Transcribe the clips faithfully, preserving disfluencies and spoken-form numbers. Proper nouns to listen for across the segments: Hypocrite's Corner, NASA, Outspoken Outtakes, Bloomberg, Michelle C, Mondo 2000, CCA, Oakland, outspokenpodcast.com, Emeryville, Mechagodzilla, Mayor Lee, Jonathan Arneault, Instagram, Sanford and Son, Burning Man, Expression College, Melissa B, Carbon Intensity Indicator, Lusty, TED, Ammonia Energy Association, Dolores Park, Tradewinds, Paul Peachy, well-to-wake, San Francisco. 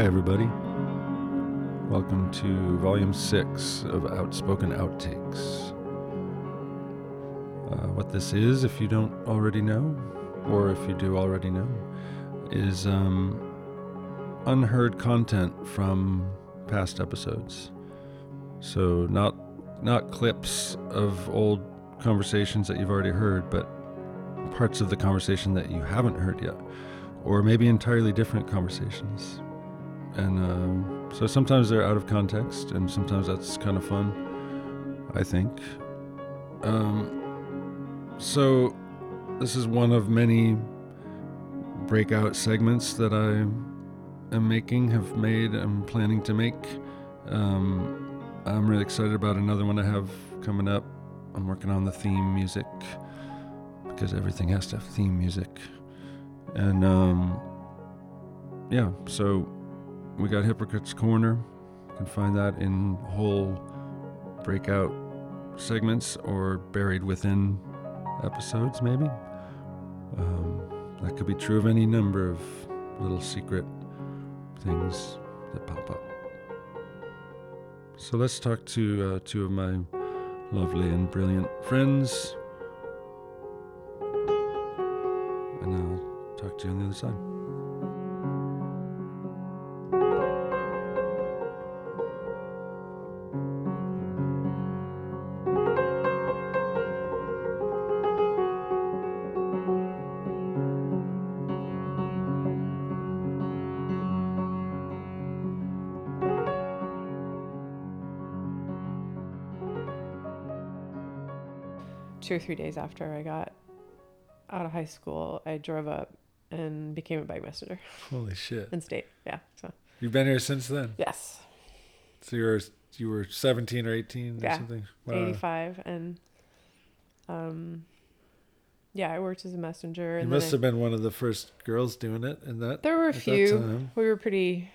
Hi, everybody. Welcome to Volume six of Outspoken Outtakes. Uh, what this is, if you don't already know, or if you do already know, is um, unheard content from past episodes. So not not clips of old conversations that you've already heard, but parts of the conversation that you haven't heard yet, or maybe entirely different conversations. And uh, so sometimes they're out of context, and sometimes that's kind of fun, I think. Um, so this is one of many breakout segments that I am making, have made, I'm planning to make. Um, I'm really excited about another one I have coming up. I'm working on the theme music, because everything has to have theme music. And um, yeah, so... we got Hypocrite's Corner. You can find that in whole breakout segments or buried within episodes, maybe. Um, that could be true of any number of little secret things that pop up. So let's talk to uh, two of my lovely and brilliant friends. And I'll talk to you on the other side. Two or three days after I got out of high school, I drove up and became a bike messenger. Holy shit! In state, yeah. So you've been here since then? Yes. So you were you were seventeen or eighteen or yeah, something? Wow. eighty-five, and um, yeah, I worked as a messenger. And you must have I, been one of the first girls doing it in that. There were a few. We were pretty.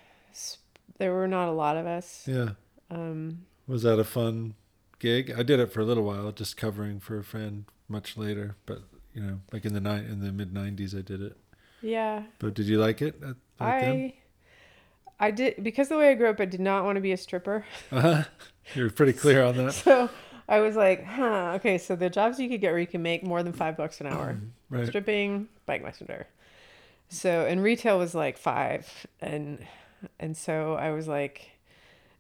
There were not a lot of us. Yeah. Um, was that a fun gig? I did it for a little while, just covering for a friend much later, but you know, like in the night in the mid nineties I did it. Yeah. But did you like it? At, I then? I did, because the way I grew up I did not want to be a stripper. Uh-huh. You're pretty clear on that. So I was like, huh, okay, so the jobs you could get where you can make more than five bucks an hour. Right. Stripping, bike messenger. So and retail was like five and and so I was like,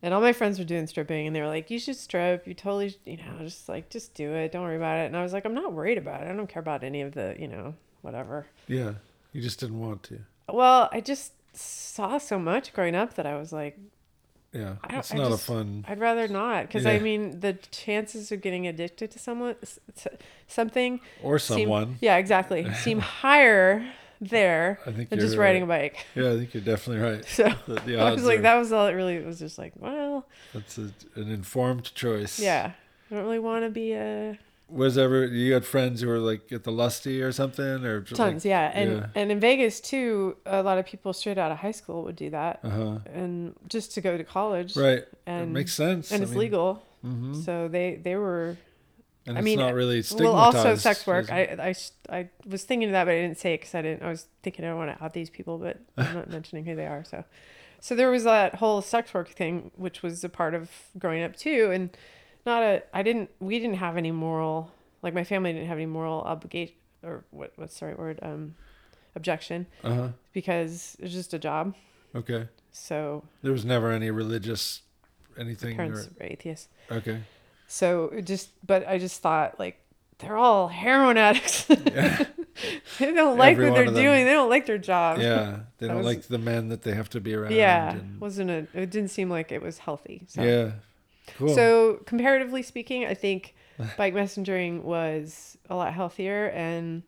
and all my friends were doing stripping and they were like, you should strip. You totally, you know, just like, just do it. Don't worry about it. And I was like, I'm not worried about it. I don't care about any of the, you know, whatever. Yeah. You just didn't want to. Well, I just saw so much growing up that I was like, yeah, I don't, it's not I just, a fun. I'd rather not. Cause yeah. I mean, the chances of getting addicted to someone, something or someone. Seem, yeah, exactly. Seem higher there I think than just right. riding a bike. Yeah, I think you're definitely right. So the, the odds I was like, are, that was all it really it was just like, well. That's a, an informed choice. Yeah. I don't really want to be a... Was ever, you had friends who were like at the Lusty or something? Or tons, like, yeah. And yeah. and in Vegas too, a lot of people straight out of high school would do that. Uh-huh. And just to go to college. Right. And it makes sense. And I it's mean, legal. Mm-hmm. So they, they were... And I it's mean, not really stigmatized. Well, also sex work. I, I, I was thinking of that, but I didn't say it because I didn't. I was thinking I don't want to out these people, but I'm not mentioning who they are. So, so there was that whole sex work thing, which was a part of growing up too, and not a. I didn't. We didn't have any moral. Like my family didn't have any moral obligation or what? What's the right word? Um, objection. Uh-huh. Because it's just a job. Okay. So there was never any religious anything. Parents or... were atheists. Okay. So it just, but I just thought like, they're all heroin addicts. Yeah. They don't like Every what they're doing. They don't like their job. Yeah. They don't was, like the men that they have to be around. Yeah. And... Wasn't it? It didn't seem like it was healthy. So. Yeah. Cool. So comparatively speaking, I think bike messengering was a lot healthier and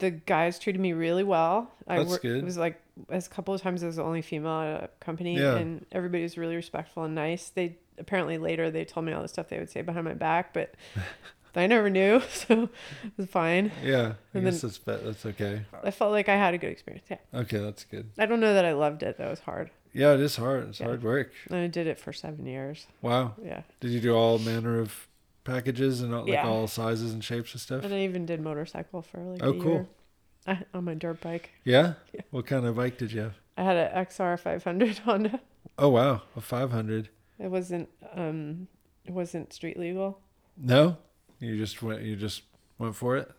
the guys treated me really well. I That's wor- good. It was like as a couple of times I was the only female at a company yeah. and everybody was really respectful and nice. They apparently later they told me all the stuff they would say behind my back, but I never knew, so it was fine. Yeah, I and guess that's, that's okay. I felt like I had a good experience, yeah. Okay, that's good. I don't know that I loved it, though. It was hard. Yeah, it is hard. It's yeah. hard work. And I did it for seven years. Wow. Yeah. Did you do all manner of packages and all, like yeah. all sizes and shapes and stuff? And I even did motorcycle for like oh, a cool. year. Oh, cool. On my dirt bike. Yeah? yeah? What kind of bike did you have? I had an X R five hundred Honda. Oh, wow. A five hundred. It wasn't, um, it wasn't street legal. No? You just went, you just went for it?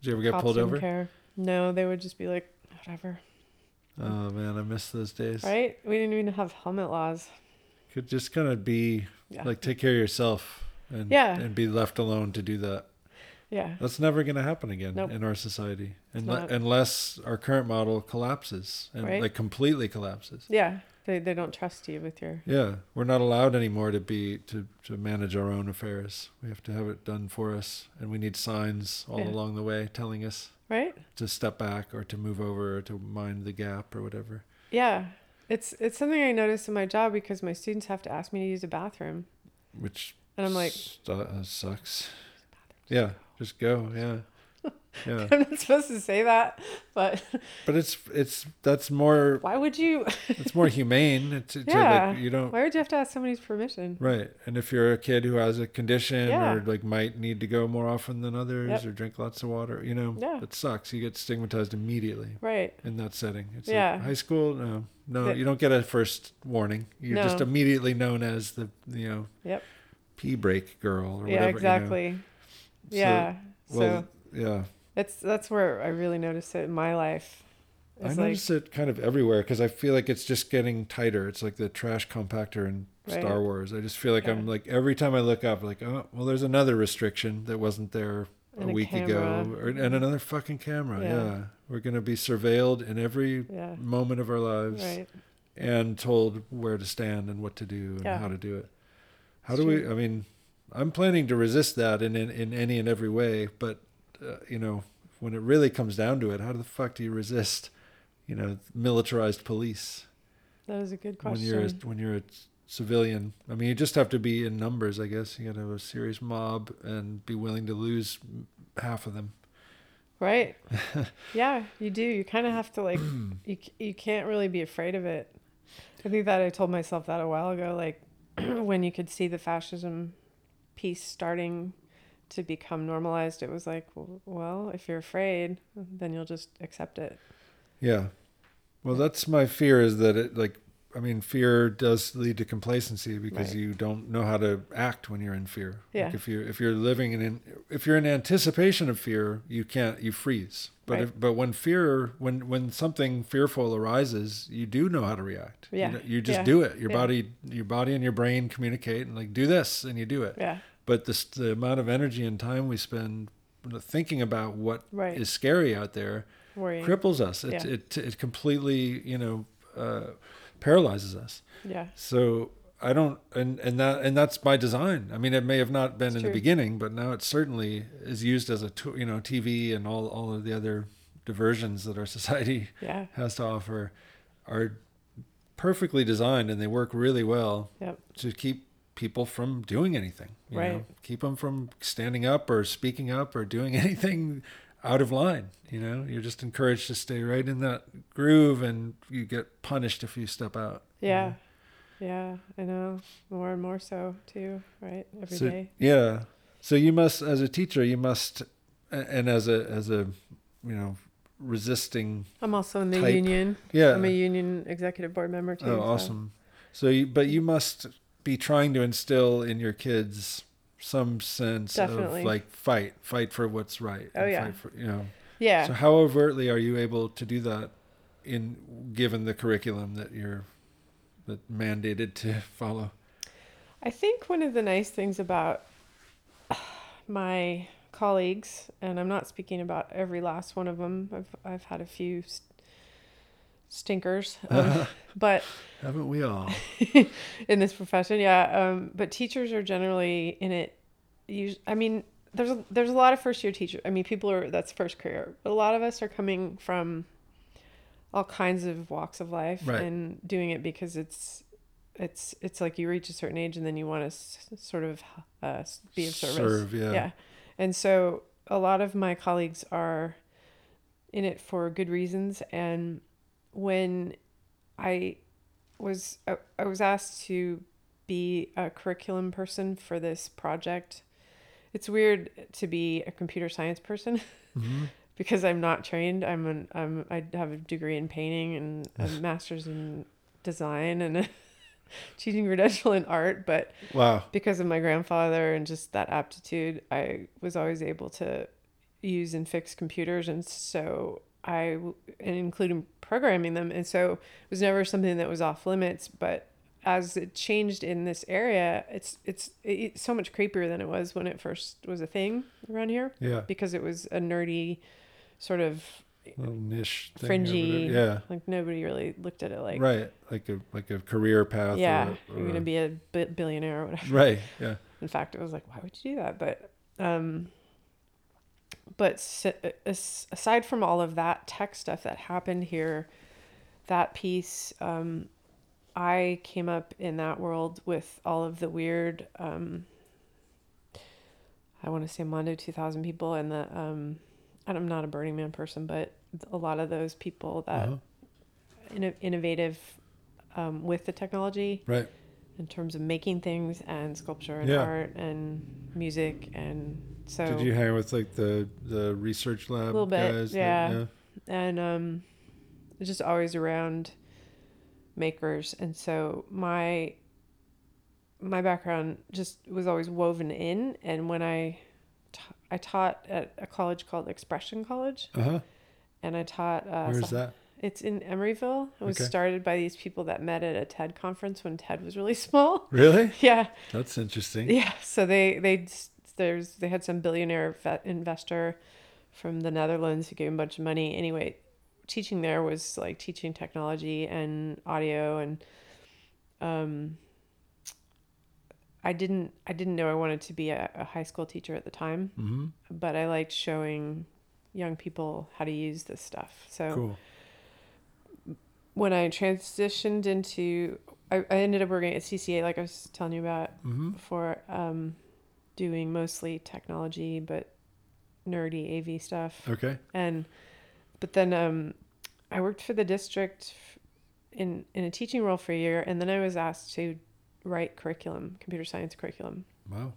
Did you ever get Cops pulled over? Didn't care. No, they would just be like, whatever. Oh, man, I miss those days. Right? We didn't even have helmet laws. Could just kind of be, yeah. like, take care of yourself and yeah. and be left alone to do that. Yeah. That's never going to happen again nope. in our society. And le- unless our current model collapses and right? like completely collapses. Yeah. They they don't trust you with your... Yeah. We're not allowed anymore to be to, to manage our own affairs. We have to have it done for us. And we need signs all yeah. along the way telling us right? to step back or to move over or to mind the gap or whatever. Yeah. It's it's something I noticed in my job because my students have to ask me to use a bathroom. Which and I'm like, st- sucks. Yeah. Just go, yeah, yeah. I'm not supposed to say that, but but it's it's that's more. Why would you? It's more humane. To, yeah. To like, you don't. Why would you have to ask somebody's permission? Right, and if you're a kid who has a condition yeah. or like might need to go more often than others yep. or drink lots of water, you know, yeah. it sucks. You get stigmatized immediately. Right. In that setting, it's yeah. like high school. No, no, the, you don't get a first warning. You're no. just immediately known as the you know, yep, pee break girl or yeah, whatever. Yeah, exactly. You know. So, yeah. Well, so yeah. That's that's where I really noticed it in my life. I like, notice it kind of everywhere because I feel like it's just getting tighter. It's like the trash compactor in right? Star Wars. I just feel like yeah. I'm like every time I look up, like oh well, there's another restriction that wasn't there and a week camera. ago, or, and another fucking camera. Yeah, yeah. We're gonna be surveilled in every yeah. moment of our lives, right. and told where to stand and what to do and yeah. how to do it. How it's do true. we? I mean. I'm planning to resist that in, in, in any and every way, but, uh, you know, when it really comes down to it, how the fuck do you resist, you know, militarized police? That is a good question. When you're a, when you're a civilian. I mean, you just have to be in numbers, I guess. You got to have a serious mob and be willing to lose half of them. Right. Yeah, you do. You kind of have to, like, you, you can't really be afraid of it. I think that I told myself that a while ago, like, when you could see the fascism piece starting to become normalized, it was like, well, if you're afraid, then you'll just accept it. Yeah. Well, that's my fear is that it like, I mean, fear does lead to complacency because right. you don't know how to act when you're in fear. Yeah. Like if you, if you're living in, if you're in anticipation of fear, you can't, you freeze. But, right. if, but when fear, when, when something fearful arises, you do know how to react. Yeah. You, you just yeah. do it. Your yeah. body, your body and your brain communicate and like, do this and you do it. Yeah. But this, the amount of energy and time we spend thinking about what right. is scary out there Worrying. cripples us. It, yeah. it, it, it completely, you know, uh, paralyzes us. Yeah. So I don't, and, and that, and that's by design. I mean, it may have not been it's in true. the beginning, but now it certainly is used as a, you know, T V and all, all of the other diversions that our society yeah. has to offer are perfectly designed and they work really well yep. to keep people from doing anything, you right. know, keep them from standing up or speaking up or doing anything out of line. You know, you're just encouraged to stay right in that groove and you get punished if you step out. Yeah. You know? Yeah. I know, more and more so too. Right. Every so, day. Yeah. So you must, as a teacher, you must, and as a, as a, you know, resisting. I'm also in the type. union. Yeah. I'm a union executive board member too. Oh, awesome. So, so you, but you must be trying to instill in your kids some sense Definitely. of like fight, fight for what's right. Oh yeah. Fight for, you know. Yeah. So how overtly are you able to do that in given the curriculum that you're that mandated to follow? I think one of the nice things about my colleagues, and I'm not speaking about every last one of them. I've I've had a few st- stinkers um, but haven't we all in this profession yeah um but teachers are generally in it you I mean there's a, there's a lot of first year teachers I mean people are that's first career but a lot of us are coming from all kinds of walks of life right. and doing it because it's it's it's like you reach a certain age and then you want to s- sort of uh be of service Serve, yeah. yeah and so a lot of my colleagues are in it for good reasons. And when I was, I, I was asked to be a curriculum person for this project. It's weird to be a computer science person mm-hmm. because I'm not trained. I'm an I'm I have a degree in painting and a master's in design and a teaching credential in art, but wow, because of my grandfather and just that aptitude, I was always able to use and fix computers, and so I and including programming them, and so it was never something that was off limits. But as it changed in this area, it's it's it's so much creepier than it was when it first was a thing around here. Yeah, because it was a nerdy sort of little niche thing, fringy. Yeah, like nobody really looked at it like right, like a like a career path. Yeah, or, or, you're gonna be a billionaire or whatever. Right. Yeah. In fact, it was like, why would you do that? But um, but aside from all of that tech stuff that happened here, that piece. Um, I came up in that world with all of the weird, um, I want to say Mondo two thousand people, and the, um, and I'm not a Burning Man person, but a lot of those people that uh-huh. inno- innovative, um, with the technology, right, in terms of making things and sculpture and yeah. art and music. And so did you hang with like the, the research lab a little bit, guys? Yeah. That, yeah. And, um, just always around makers, and so my my background just was always woven in. And when I ta- I taught at a college called Expression College, uh-huh. and I taught uh, where's that? It's in Emeryville. It was okay. started by these people that met at a TED conference when TED was really small. Really? Yeah. That's interesting. Yeah. So they they there's they had some billionaire vet investor from the Netherlands who gave them a bunch of money. Anyway. Teaching there was like teaching technology and audio, and um I didn't I didn't know I wanted to be a, a high school teacher at the time, mm-hmm. but I liked showing young people how to use this stuff. So cool. When I transitioned into I, I ended up working at C C A, like I was telling you about mm-hmm. before, um doing mostly technology but nerdy A V stuff. Okay. And But then um, I worked for the district in in a teaching role for a year, and then I was asked to write curriculum, computer science curriculum. Wow.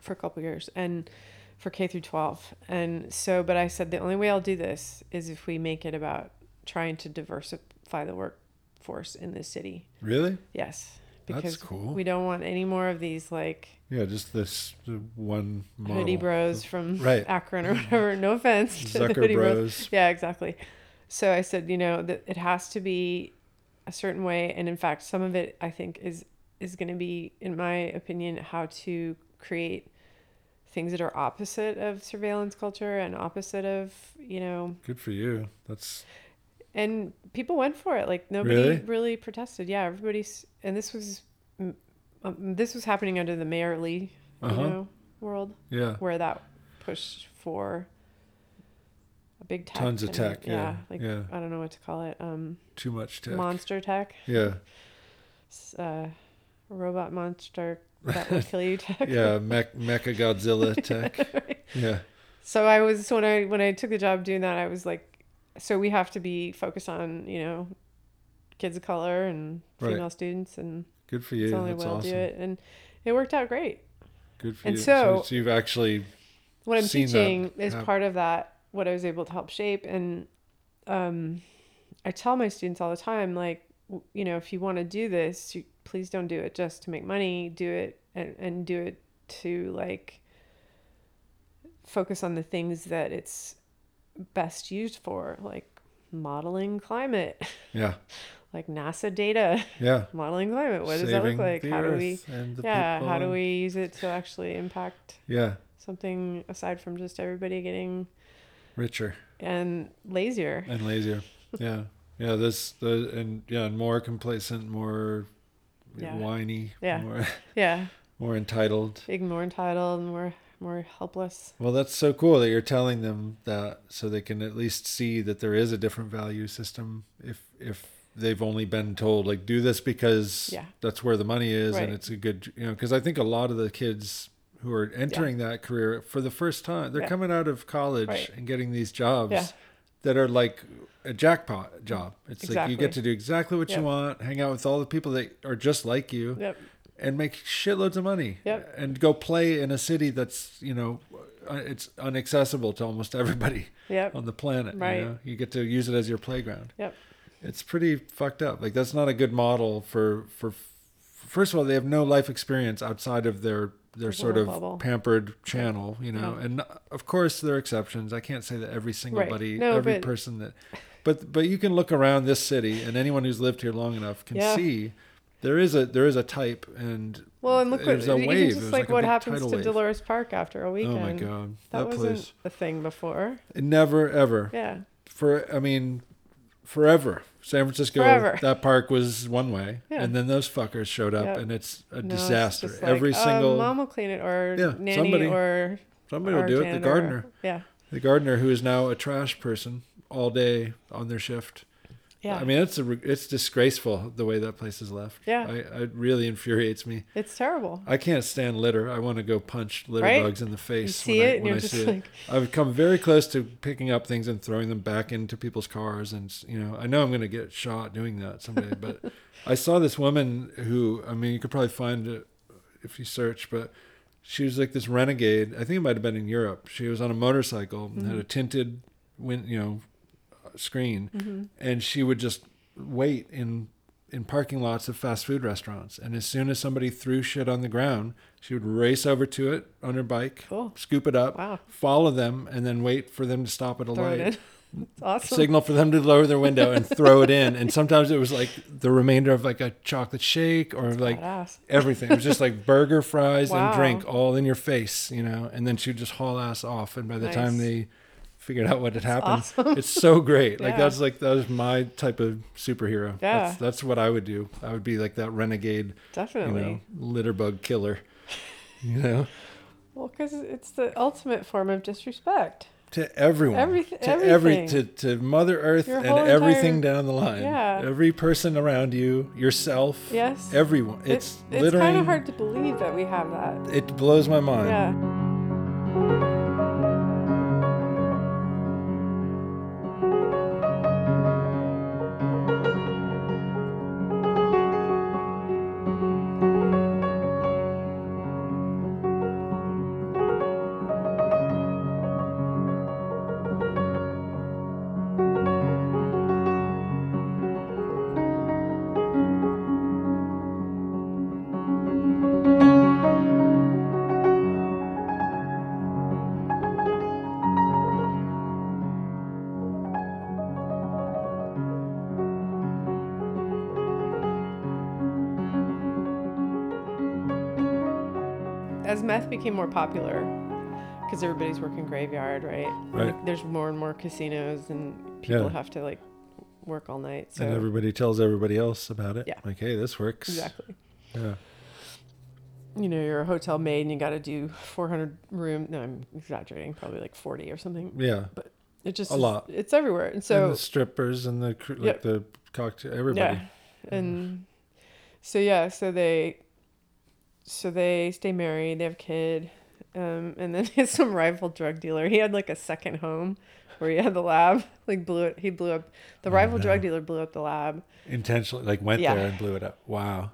For a couple of years, and for K through twelve. And so, but I said, the only way I'll do this is if we make it about trying to diversify the workforce in this city. Really? Yes. Because that's cool. We don't want any more of these like... Yeah, just this one model. Hoodie bros from right. Akron or whatever. No offense. Zucker bros. bros. Yeah, exactly. So I said, you know, that it has to be a certain way. And in fact, some of it I think is, is going to be, in my opinion, how to create things that are opposite of surveillance culture and opposite of, you know... Good for you. That's... And people went for it. Like nobody really, really protested. Yeah, everybody's. And this was, um, this was happening under the Mayor Lee, uh-huh. you know, world. Yeah. Where that pushed for a big tech. Tons of tech. It, yeah. yeah. Like yeah. I don't know what to call it. Um, Too much tech. Monster tech. Yeah. Uh, robot monster that would kill you tech. Yeah, me- Mechagodzilla tech. Yeah, right. yeah. So I was when I when I took the job doing that, I was like. So we have to be focused on, you know, kids of color and female right. students, and good for you. It's the only That's way I'll awesome. do it, and it worked out great. Good for and you. So, so you've actually what I'm seen teaching that. is yeah. part of that. What I was able to help shape, and um, I tell my students all the time, like, you know, if you want to do this, you, please don't do it just to make money. Do it and, and do it to like focus on the things that it's best used for, like modeling climate, yeah like NASA data, yeah modeling climate. What Saving does that look like? How do we yeah how do we use it to actually impact yeah something aside from just everybody getting richer and lazier and lazier yeah yeah this the and yeah and more complacent, more yeah. whiny, yeah more, yeah more entitled more entitled and more more helpless. Well, that's so cool that you're telling them that, so they can at least see that there is a different value system if if they've only been told like do this because yeah. that's where the money is right. and it's a good, you know, because I think a lot of the kids who are entering yeah. that career for the first time, they're yeah. coming out of college right. and getting these jobs yeah. that are like a jackpot job. It's exactly. like you get to do exactly what yep. you want, hang out with all the people that are just like you. Yep. And make shitloads of money. Yep. And go play in a city that's, you know, it's inaccessible to almost everybody yep. on the planet. Right. You know? You get to use it as your playground. Yep. It's pretty fucked up. Like, that's not a good model for, for, first of all, they have no life experience outside of their, their sort of bubble. Pampered channel, you know, yeah. and of course there are exceptions. I can't say that every single right. buddy, no, every but... person that, but, but you can look around this city and anyone who's lived here long enough can yeah. see there is a, there is a type and well, and look, there's what, a wave. Just like, like what happens to wave. Dolores Park after a weekend. Oh my God. That, that wasn't place. a thing before. It never, ever. Yeah. For, I mean, forever. San Francisco, Forever. that park was one way, yeah. and then those fuckers showed up, yep. and it's a no, disaster. It's like, Every uh, single mom will clean it, or yeah, nanny, somebody, or somebody will do it. The gardener, or, yeah, the gardener who is now a trash person all day on their shift. Yeah, I mean it's a, it's disgraceful the way that place is left. Yeah, I, it really infuriates me. It's terrible. I can't stand litter. I want to go punch litter right? dogs in the face. You see when it, I, and when you're I just see like... it. I've come very close to picking up things and throwing them back into people's cars, and you know I know I'm going to get shot doing that someday. But I saw this woman who, I mean, you could probably find it if you search, but she was like this renegade. I think it might have been in Europe. She was on a motorcycle and mm-hmm. had a tinted, win, you know. screen mm-hmm. and she would just wait in in parking lots of fast food restaurants, and as soon as somebody threw shit on the ground she would race over to it on her bike, cool. scoop it up, wow. follow them, and then wait for them to stop at a throw light, awesome. signal for them to lower their window and throw it in, and sometimes it was like the remainder of like a chocolate shake or That's like badass. everything. It was just like burger, fries, wow. and drink all in your face, you know, and then she would just haul ass off, and by the nice. time they figured out what had happened. Awesome. It's so great. Like yeah. that's like, that was my type of superhero. Yeah. That's, that's what I would do. I would be like that renegade, definitely you know, litter bug killer, you know? Well, cause it's the ultimate form of disrespect to everyone, Everyth- to everything, every, to, to Mother Earth and everything entire... down the line. Yeah. Every person around you, yourself, yes. everyone. It's, it's literally, it's kind of hard to believe that we have that. It blows my mind. Yeah. As meth became more popular, because everybody's working graveyard, right? Right. Like, there's more and more casinos, and people yeah. have to like work all night. So. And everybody tells everybody else about it. Yeah. Like, hey, this works. Exactly. Yeah. You know, you're a hotel maid, and you got to do four hundred room. No, I'm exaggerating. Probably like forty or something. Yeah. But it just a is, lot. It's everywhere, and so and the strippers and the like yep. the cocktail, everybody. Yeah. And mm. so yeah, so they. So they stay married, they have a kid, um, and then there's some rival drug dealer. He had like a second home where he had the lab, like blew it. He blew up the rival oh, no. drug dealer blew up the lab intentionally, like went yeah. there and blew it up. Wow.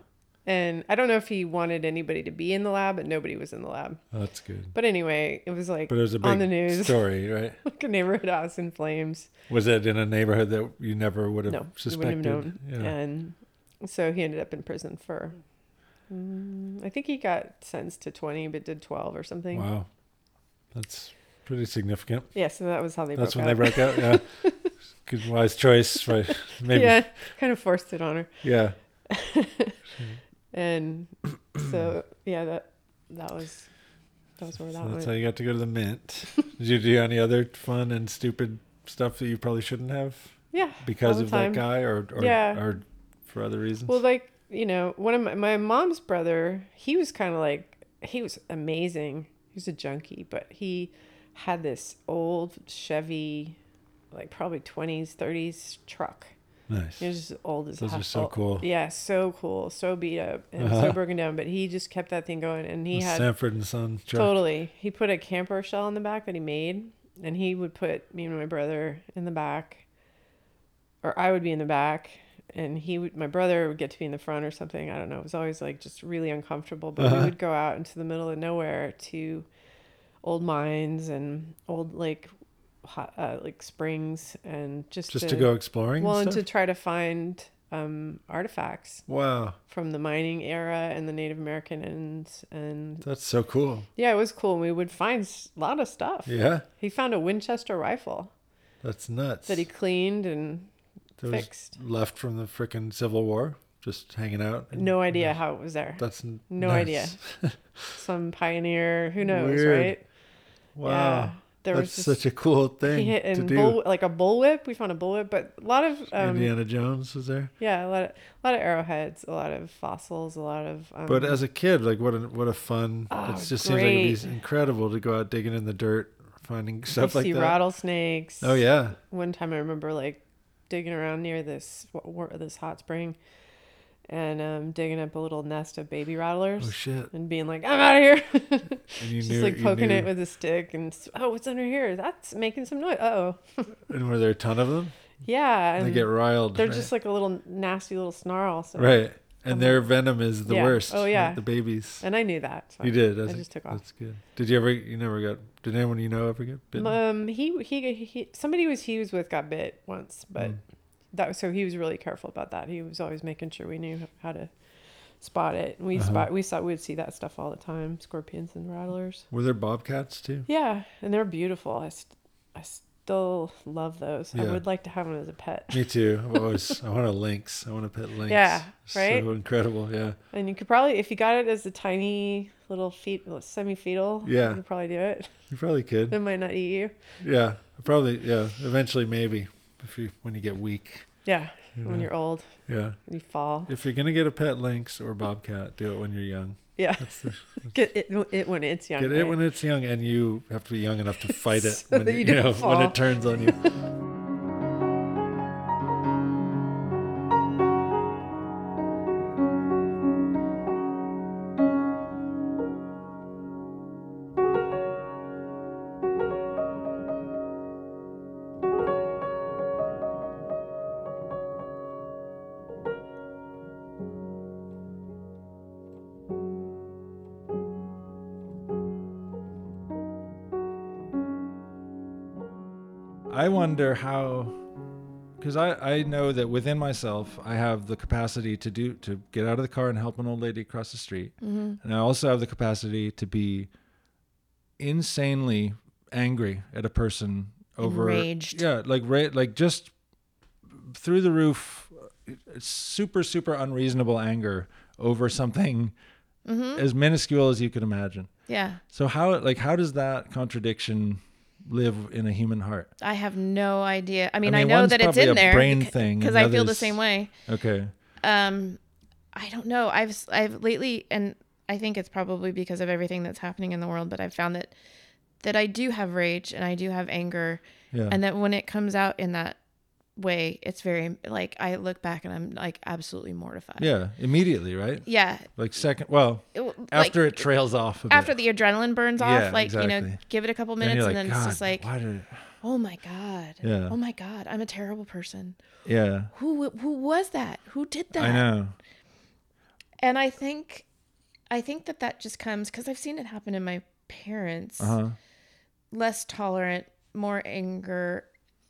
And I don't know if he wanted anybody to be in the lab, but nobody was in the lab. Oh, that's good. But anyway, it was like but it was a big on the news story, right? Like a neighborhood house in flames. Was it in a neighborhood that you never would have no, suspected? You wouldn't have known. Yeah. And so he ended up in prison for. I think he got sentenced to twenty, but did twelve or something. Wow, that's pretty significant. Yeah, so that was how they. That's broke when out. they broke out. Yeah, good wise choice, right? Maybe. Yeah, kind of forced it on her. Yeah. And so yeah, that that was that was where so that that's went. How you got to go to the Mint. Did you do any other fun and stupid stuff that you probably shouldn't have? Yeah. Because of that guy, or or, yeah. or for other reasons. Well, like. You know, one of my, my mom's brother, he was kind of like, he was amazing. He was a junkie, but he had this old Chevy, like probably twenties, thirties truck. Nice. It was just old as hell. Those are so cool. Yeah, so cool. So beat up and uh-huh. so broken down, but he just kept that thing going. And he the had. Sanford and Son truck. Totally. He put a camper shell in the back that he made, and he would put me and my brother in the back, or I would be in the back. And he would, my brother would get to be in the front or something. I don't know. It was always like just really uncomfortable, but uh-huh. we would go out into the middle of nowhere to old mines and old like hot, uh, like springs and just just to, to go exploring. Well, and, and to try to find um, artifacts. Wow. From the mining era and the Native American and and that's so cool. Yeah, it was cool. We would find a lot of stuff. Yeah. He found a Winchester rifle. That's nuts. That he cleaned and that fixed. Was left from the frickin' Civil War. Just hanging out. No idea that, how it was there. That's n- no nice. idea. Some pioneer, who knows, Weird. right? Wow, yeah, there that's was just, such a cool thing he hit to do. Bull, like a bullwhip, we found a bullwhip, but a lot of um, Indiana Jones was there. Yeah, a lot of a lot of arrowheads, a lot of fossils, a lot of. Um, but as a kid, like what a what a fun! Oh, it just great. seems like it'd be incredible to go out digging in the dirt, finding stuff you like see that. Rattlesnakes. Oh yeah. One time I remember like digging around near this this hot spring. And um, digging up a little nest of baby rattlers. Oh, shit. And being like, I'm out of here. And you Just knew, like poking knew. it with a stick and, oh, what's under here? That's making some noise. Uh-oh. And were there a ton of them? Yeah. And they get riled. They're right? just like a little nasty little snarl. So right. And I'm their like, venom is the yeah. worst. Oh, yeah. Like the babies. And I knew that. So you did. That's I just a, took off. That's good. Did you ever, you never got, did anyone you know ever get bitten? Um, he, he, he, somebody was he was with got bit once, but... Mm. That was, so he was really careful about that. He was always making sure we knew how to spot it. We uh-huh. spot we saw we'd see that stuff all the time, scorpions and rattlers. Were there bobcats too? Yeah, and they're beautiful. I, st- I still love those. Yeah. I would like to have one as a pet. Me too. I always I want a lynx. I want a pet lynx. Yeah, right. So incredible. Yeah. And you could probably, if you got it as a tiny little feet, semi-fetal, yeah, you could probably do it. You probably could. It might not eat you. Yeah, probably. Yeah, eventually maybe. If you, when you get weak. Yeah, you know. When you're old. Yeah. You fall. If you're going to get a pet lynx or bobcat, do it when you're young. Yeah. That's the, that's get it, it when it's young. Get right? it when it's young, and you have to be young enough to fight it so when, that you, you don't know, fall. When it turns on you. I wonder how, because I, I know that within myself, I have the capacity to do to get out of the car and help an old lady across the street. Mm-hmm. And I also have the capacity to be insanely angry at a person over. Enraged. Yeah, like, like just through the roof, super, super unreasonable anger over something mm-hmm. as minuscule as you could imagine. Yeah. So how, like, how does that contradiction live in a human heart? I have no idea. I mean, I, mean, I know that it's in there because I feel the same way. Okay. Um, I don't know. I've, I've lately, and I think it's probably because of everything that's happening in the world, but I've found that, that I do have rage and I do have anger. Yeah. And that when it comes out in that way, it's very like, I look back and I'm like absolutely mortified. Yeah. Immediately. Right. Yeah. Like second, well, it, like, after it trails off, after the adrenaline burns off, yeah, like, exactly. you know, give it a couple minutes and, like, and then it's just like, why did it... oh my God. Yeah. Oh my God. I'm a terrible person. Yeah. Who, who was that? Who did that? I know. And I think, I think that that just comes cause I've seen it happen in my parents, uh-huh. less tolerant, more anger.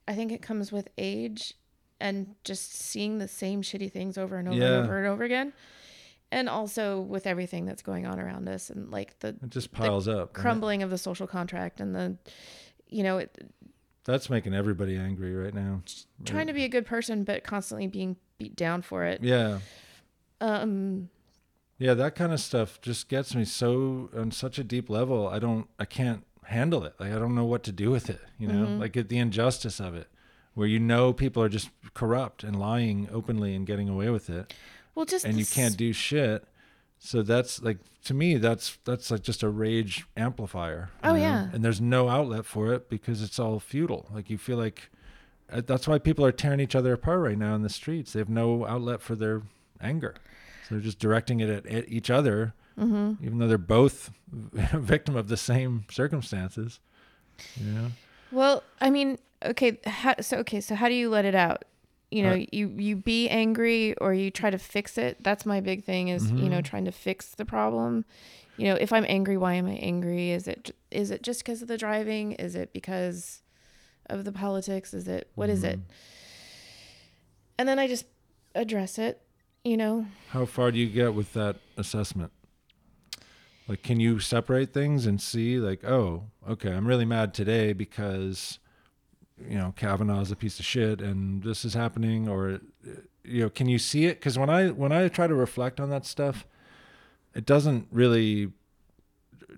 I think it comes with age and just seeing the same shitty things over and over yeah. and over and over again. And also with everything that's going on around us and like the it just piles the up crumbling right? of the social contract and the, you know, it, that's making everybody angry right now. Trying to be a good person, but constantly being beat down for it. Yeah. Um, yeah, that kind of stuff just gets me so on such a deep level. I don't, I can't, handle it. Like, I don't know what to do with it, you know, mm-hmm. like the injustice of it where, you know, people are just corrupt and lying openly and getting away with it. Well, just, and this... you can't do shit. So that's like, to me, that's, that's like just a rage amplifier. Oh know? yeah. And there's no outlet for it because it's all futile. Like you feel like uh, that's why people are tearing each other apart right now in the streets. They have no outlet for their anger. So they're just directing it at, at each other. Mm-hmm. Even though they're both a victim of the same circumstances, you know? Well, I mean, okay, how, so okay, so how do you let it out? you know, right. you, you be angry or you try to fix it. That's my big thing is, mm-hmm. you know, trying to fix the problem. You know, if I'm angry, why am I angry? Is it, is it just because of the driving? Is it because of the politics? Is it, what mm-hmm. is it? And then I just address it, you know. How far do you get with that assessment? Like, can you separate things and see like, oh, okay, I'm really mad today because, you know, Kavanaugh's a piece of shit and this is happening, or, you know, can you see it? Because when I, when I try to reflect on that stuff, it doesn't really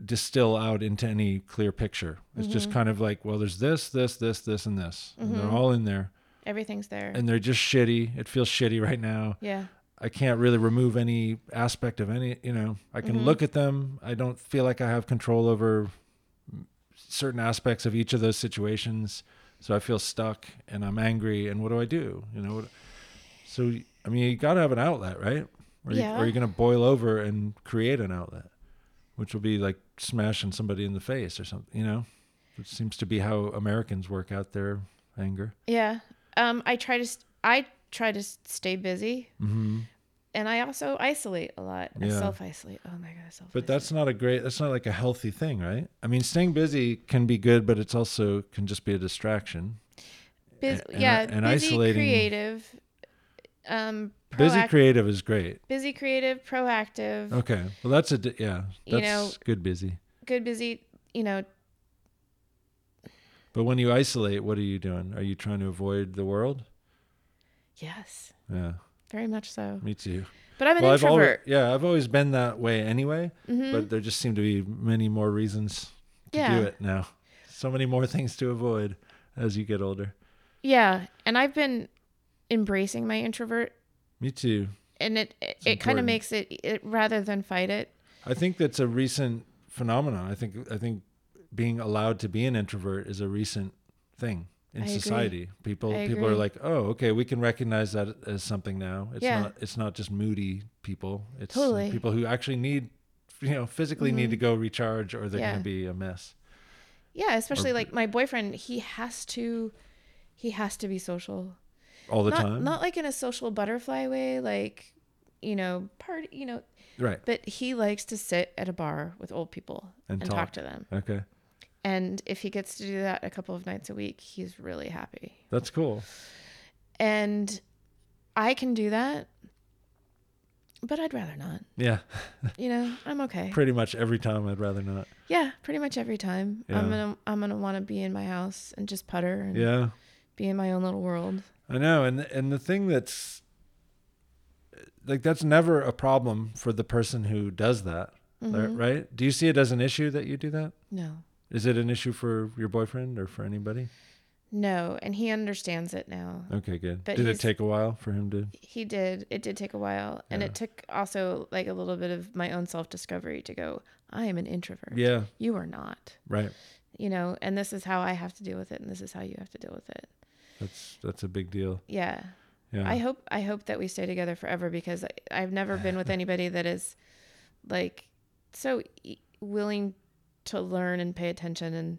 distill out into any clear picture. It's mm-hmm. just kind of like, well, there's this, this, this, this, and this. Mm-hmm. And they're all in there. Everything's there. And they're just shitty. It feels shitty right now. Yeah. I can't really remove any aspect of any, you know, I can mm-hmm. look at them. I don't feel like I have control over certain aspects of each of those situations. So I feel stuck and I'm angry, and what do I do? You know, what, so, I mean, you got to have an outlet, right? Or, yeah. you, or you're going to boil over and create an outlet, which will be like smashing somebody in the face or something, you know, which seems to be how Americans work out their anger. Yeah. Um, I try to, st- I try to stay busy. Mm-hmm. And I also isolate a lot. I yeah. self-isolate. Oh my God, I self-isolate. But that's not a great, that's not like a healthy thing, right? I mean, staying busy can be good, but it's also can just be a distraction. Bus- and, yeah, and, and busy, isolating. creative. Um, proact- busy, creative is great. Busy, creative, proactive. Okay, well that's a, di- yeah, that's you know, good busy. Good busy, you know. But when you isolate, what are you doing? Are you trying to avoid the world? Yes. Yeah. Very much so. Me too. But I'm an well, introvert. I've always, yeah, I've always been that way anyway, mm-hmm. but there just seem to be many more reasons to yeah. do it now. So many more things to avoid as you get older. Yeah, and I've been embracing my introvert. Me too. And it it, it kind of makes it, it, rather than fight it. I think that's a recent phenomenon. I think I think being allowed to be an introvert is a recent thing. In I society, agree. people I people agree. are like, oh, okay, we can recognize that as something now. It's yeah. not it's not just moody people. It's totally. people who actually need, you know, physically mm-hmm. need to go recharge, or they're yeah. gonna be a mess. Yeah, especially or, like my boyfriend, he has to, he has to be social all the not, time. Not like in a social butterfly way, like, you know, party, you know, right? But he likes to sit at a bar with old people and, and talk. talk to them. Okay. And if he gets to do that a couple of nights a week, he's really happy. That's cool. And I can do that, but I'd rather not. Yeah. You know, I'm okay. Pretty much every time I'd rather not. Yeah, pretty much every time. Yeah. I'm gonna I'm gonna want to be in my house and just putter and yeah. be in my own little world. I know, and and the thing that's like that's never a problem for the person who does that, mm-hmm. right? Do you see it as an issue that you do that? No. Is it an issue for your boyfriend or for anybody? No, and he understands it now. Okay, good. But did it take a while for him to? He did. It did take a while, yeah. and it took also like a little bit of my own self-discovery to go, I am an introvert. Yeah. You are not. Right. You know, and this is how I have to deal with it, and this is how you have to deal with it. That's that's a big deal. Yeah. Yeah. I hope I hope that we stay together forever, because I, I've never been with anybody that is like so e- willing to learn and pay attention and,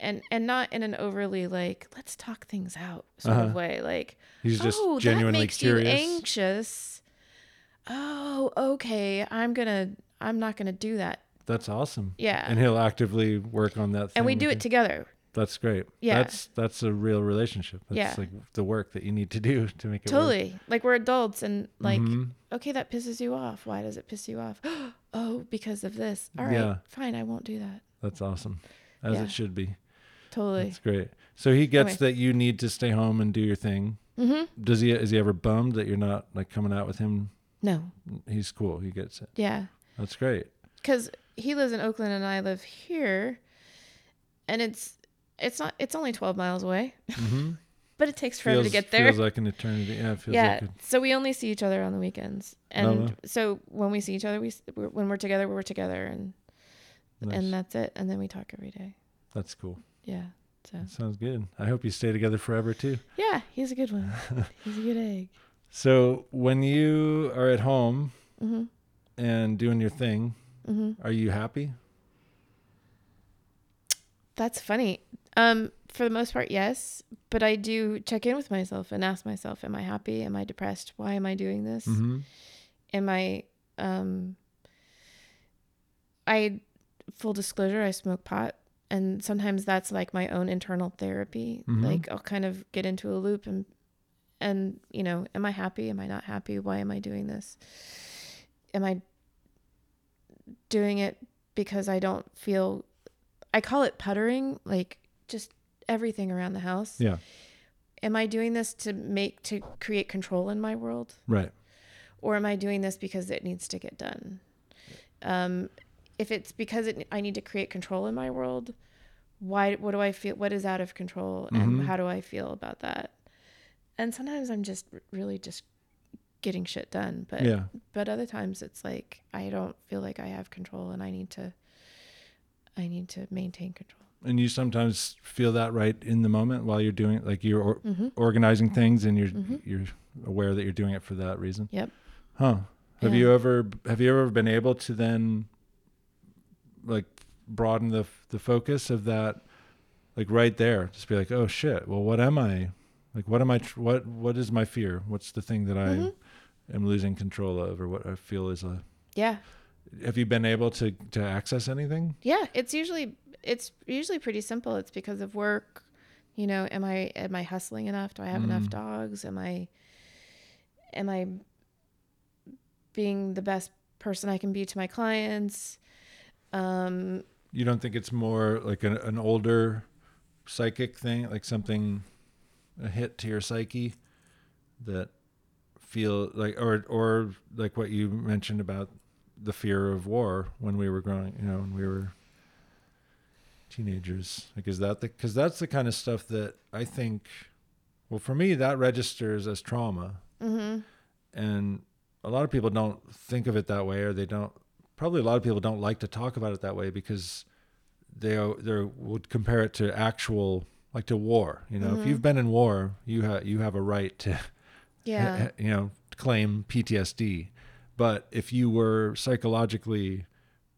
and, and not in an overly like, let's talk things out sort uh-huh. of way. Like, he's just oh, genuinely that makes curious. You anxious. Oh, okay. I'm going to, I'm not going to do that. That's awesome. Yeah. And he'll actively work on that thing. And we do it him. together. That's great. Yeah. That's, that's a real relationship. That's yeah. like the work that you need to do to make it totally work. Like, we're adults and like, mm-hmm. okay, that pisses you off. Why does it piss you off? Oh, because of this. All right, yeah. fine. I won't do that. That's awesome. As yeah. it should be. Totally. That's great. So he gets anyway. that you need to stay home and do your thing. Mm-hmm. Does he, is he ever bummed that you're not like coming out with him? No. He's cool. He gets it. Yeah. That's great. Cause he lives in Oakland and I live here, and it's, it's not, it's only twelve miles away, mm-hmm. but it takes forever feels, to get there. Feels like an eternity. Yeah. It feels yeah. Like a... So we only see each other on the weekends. And no, no. so when we see each other, we, when we're together, we're together, and, nice. and that's it. And then we talk every day. That's cool. Yeah. So that sounds good. I hope you stay together forever too. Yeah. He's a good one. He's a good egg. So when you are at home mm-hmm. and doing your thing, mm-hmm. are you happy? That's funny. Um, for the most part, yes. But I do check in with myself and ask myself, am I happy? Am I depressed? Why am I doing this? Mm-hmm. Am I, um, I, full disclosure, I smoke pot. And sometimes that's like my own internal therapy. Mm-hmm. Like I'll kind of get into a loop and, and, you know, am I happy? Am I not happy? Why am I doing this? Am I doing it because I don't feel, I call it puttering, like just everything around the house. Yeah. Am I doing this to make, to create control in my world? Right. Or am I doing this because it needs to get done? Um, If it's because it, I need to create control in my world, why? What do I feel? What is out of control, and mm-hmm. how do I feel about that? And sometimes I'm just really just getting shit done, but yeah. but other times it's like I don't feel like I have control, and I need to I need to maintain control. And you sometimes feel that right in the moment while you're doing, like you're or- mm-hmm. organizing things, and you're mm-hmm. you're aware that you're doing it for that reason. Yep. Huh? Have yeah. you ever have you ever been able to then, like, broaden the the focus of that, like right there, just be like, oh shit, well, what am I, like, what am I, tr- what, what is my fear? What's the thing that mm-hmm. I am losing control of, or what I feel is a, yeah. Have you been able to, to access anything? Yeah. It's usually, it's usually pretty simple. It's because of work, you know, am I, am I hustling enough? Do I have mm. enough dogs? Am I, am I being the best person I can be to my clients? Um, you don't think it's more like an, an older psychic thing, like something, a hit to your psyche that feel like, or, or like what you mentioned about the fear of war when we were growing, you know, when we were teenagers, like, is that the, cause that's the kind of stuff that I think, well, for me, that registers as trauma. Mm-hmm. And a lot of people don't think of it that way, or they don't, probably a lot of people don't like to talk about it that way because they they would compare it to actual, like, to war. You know, mm-hmm. if you've been in war, you have you have a right to, yeah, you know, claim P T S D. But if you were psychologically,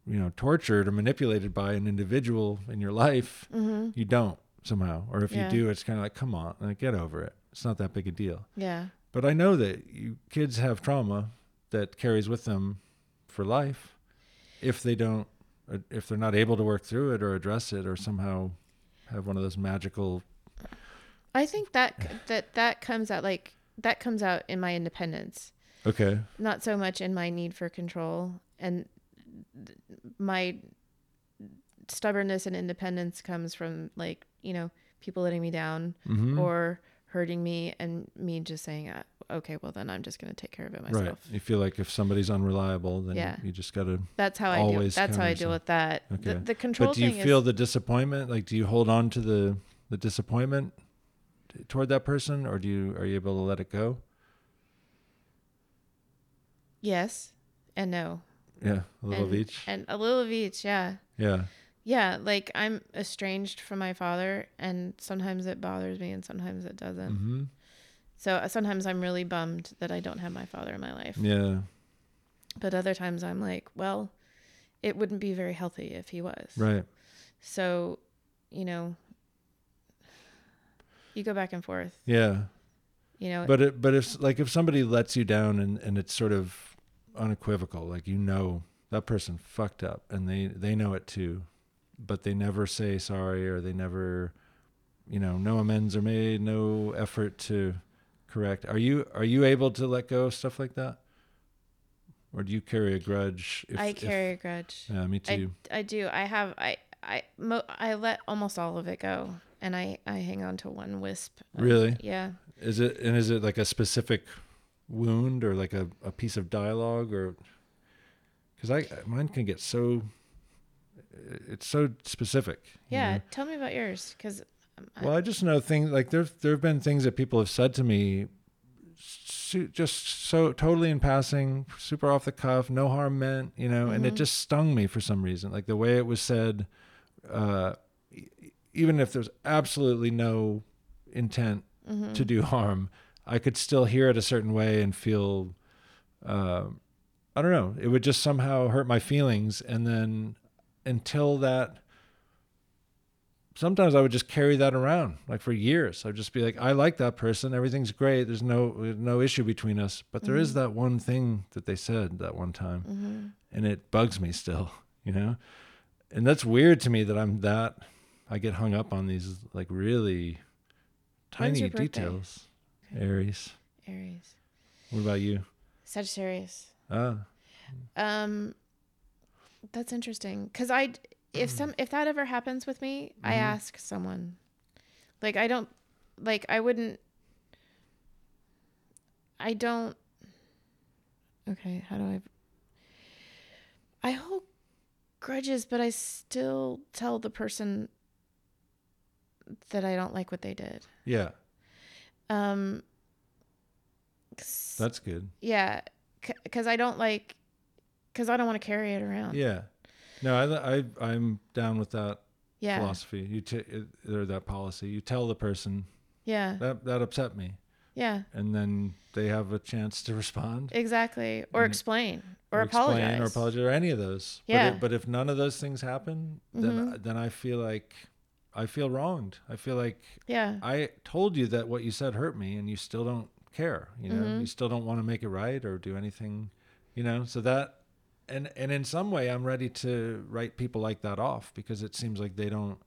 you know, tortured or manipulated by an individual in your life, mm-hmm. you don't somehow. Or if yeah. you do, it's kind of like, come on, like, get over it. It's not that big a deal. Yeah. But I know that you kids have trauma that carries with them for life. If they don't, if they're not able to work through it or address it or somehow have one of those magical. I think that, that, that comes out like, that comes out in my independence. Okay. Not so much in my need for control, and th- my stubbornness and independence comes from, like, you know, people letting me down mm-hmm. or hurting me, and me just saying, uh, okay, well then I'm just going to take care of it myself. Right. You feel like if somebody's unreliable, then yeah. you just got to, that's how I deal. That's how I deal with that. Okay. The, the control thing. But do you thing feel is, the disappointment? Like, do you hold on to the, the disappointment toward that person, or do you, are you able to let it go? Yes. And no. Yeah. A little and, of each. And a little of each. Yeah. Yeah. Yeah. Like, I'm estranged from my father, and sometimes it bothers me and sometimes it doesn't. Mm-hmm. So uh, sometimes I'm really bummed that I don't have my father in my life. Yeah. But other times I'm like, well, it wouldn't be very healthy if he was. Right. So, you know, you go back and forth. Yeah. You know. But it, but if, like, if somebody lets you down and, and it's sort of unequivocal, like, you know, that person fucked up and they, they know it too, but they never say sorry, or they never, you know, no amends are made, no effort to... Correct. Are you are you able to let go of stuff like that, or do you carry a grudge? If, I carry if, a grudge. Yeah, me too. I, I do. I have. I I mo- I let almost all of it go, and I, I hang on to one wisp. Of, really? Yeah. Is it and is it like a specific wound, or like a, a piece of dialogue, or because I mine can get so it's so specific. Yeah. You know? Tell me about yours, because. Well, I just know things like there. There have been things that people have said to me, su- just so totally in passing, super off the cuff, no harm meant, you know. Mm-hmm. And it just stung me for some reason, like the way it was said, uh, e- even if there's absolutely no intent mm-hmm. to do harm, I could still hear it a certain way and feel. Uh, I don't know. It would just somehow hurt my feelings, and then until that. sometimes I would just carry that around, like for years. I'd just be like, I like that person. Everything's great. There's no no issue between us. But there mm-hmm. is that one thing that they said that one time, mm-hmm. and it bugs me still, you know? And that's weird to me that I'm that, I get hung up on these like really tiny details. Okay. Aries. Aries. What about you? Sagittarius. Ah. Um, that's interesting. Cause I, if some, if that ever happens with me, mm-hmm. I ask someone. Like, I don't, like, I wouldn't, I don't, okay. How do I, I hold grudges, but I still tell the person that I don't like what they did. Yeah. Um, that's good. Yeah. C- cause I don't like, cause I don't want to carry it around. Yeah. No, I, I, I'm down with that yeah. philosophy. You t- or that policy. You tell the person. Yeah. That that upset me. Yeah. And then they have a chance to respond. Exactly, or explain, or, or apologize, explain or apologize, or any of those. Yeah. But, it, but if none of those things happen, then mm-hmm. then I feel like I feel wronged. I feel like yeah. I told you that what you said hurt me, and you still don't care. You know, mm-hmm. you still don't want to make it right or do anything. You know, so that. And and in some way, I'm ready to write people like that off, because it seems like they don't,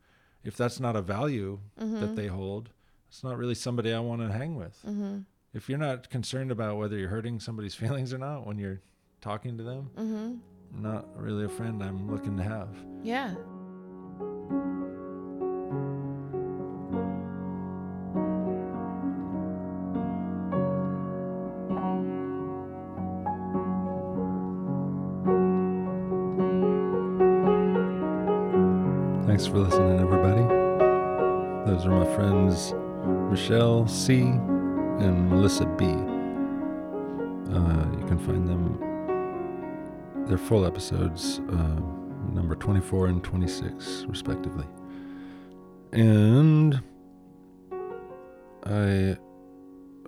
if that's not a value mm-hmm. that they hold, it's not really somebody I want to hang with. Mm-hmm. If you're not concerned about whether you're hurting somebody's feelings or not when you're talking to them, mm-hmm. not really a friend I'm looking to have. Yeah. Thanks for listening, everybody. Those are my friends Michelle C and Melissa B. Uh, you can find them, their full episodes, uh, number twenty-four and twenty-six, respectively. And I,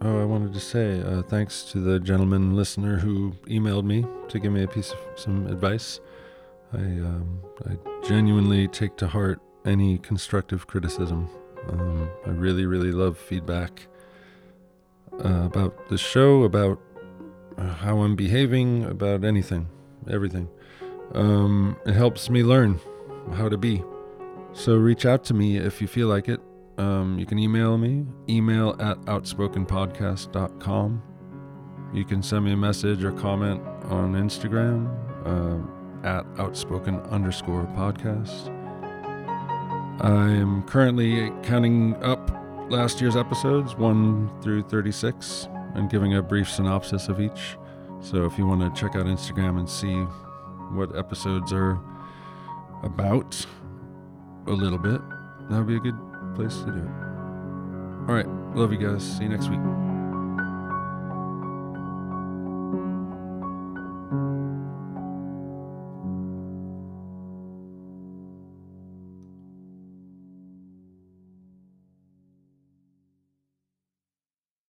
oh, I wanted to say uh, thanks to the gentleman listener who emailed me to give me a piece of some advice. I um, I genuinely take to heart any constructive criticism. Um, I really, really love feedback uh, about the show, about how I'm behaving, about anything, everything. Um, it helps me learn how to be. So reach out to me if you feel like it. Um, you can email me, email at outspoken podcast dot com. You can send me a message or comment on Instagram. Uh, at outspoken underscore podcast. I'm currently counting up last year's episodes, one through thirty-six, and giving a brief synopsis of each. So if you want to check out Instagram and see what episodes are about a little bit, that would be a good place to do it. All right. Love you guys. See you next week.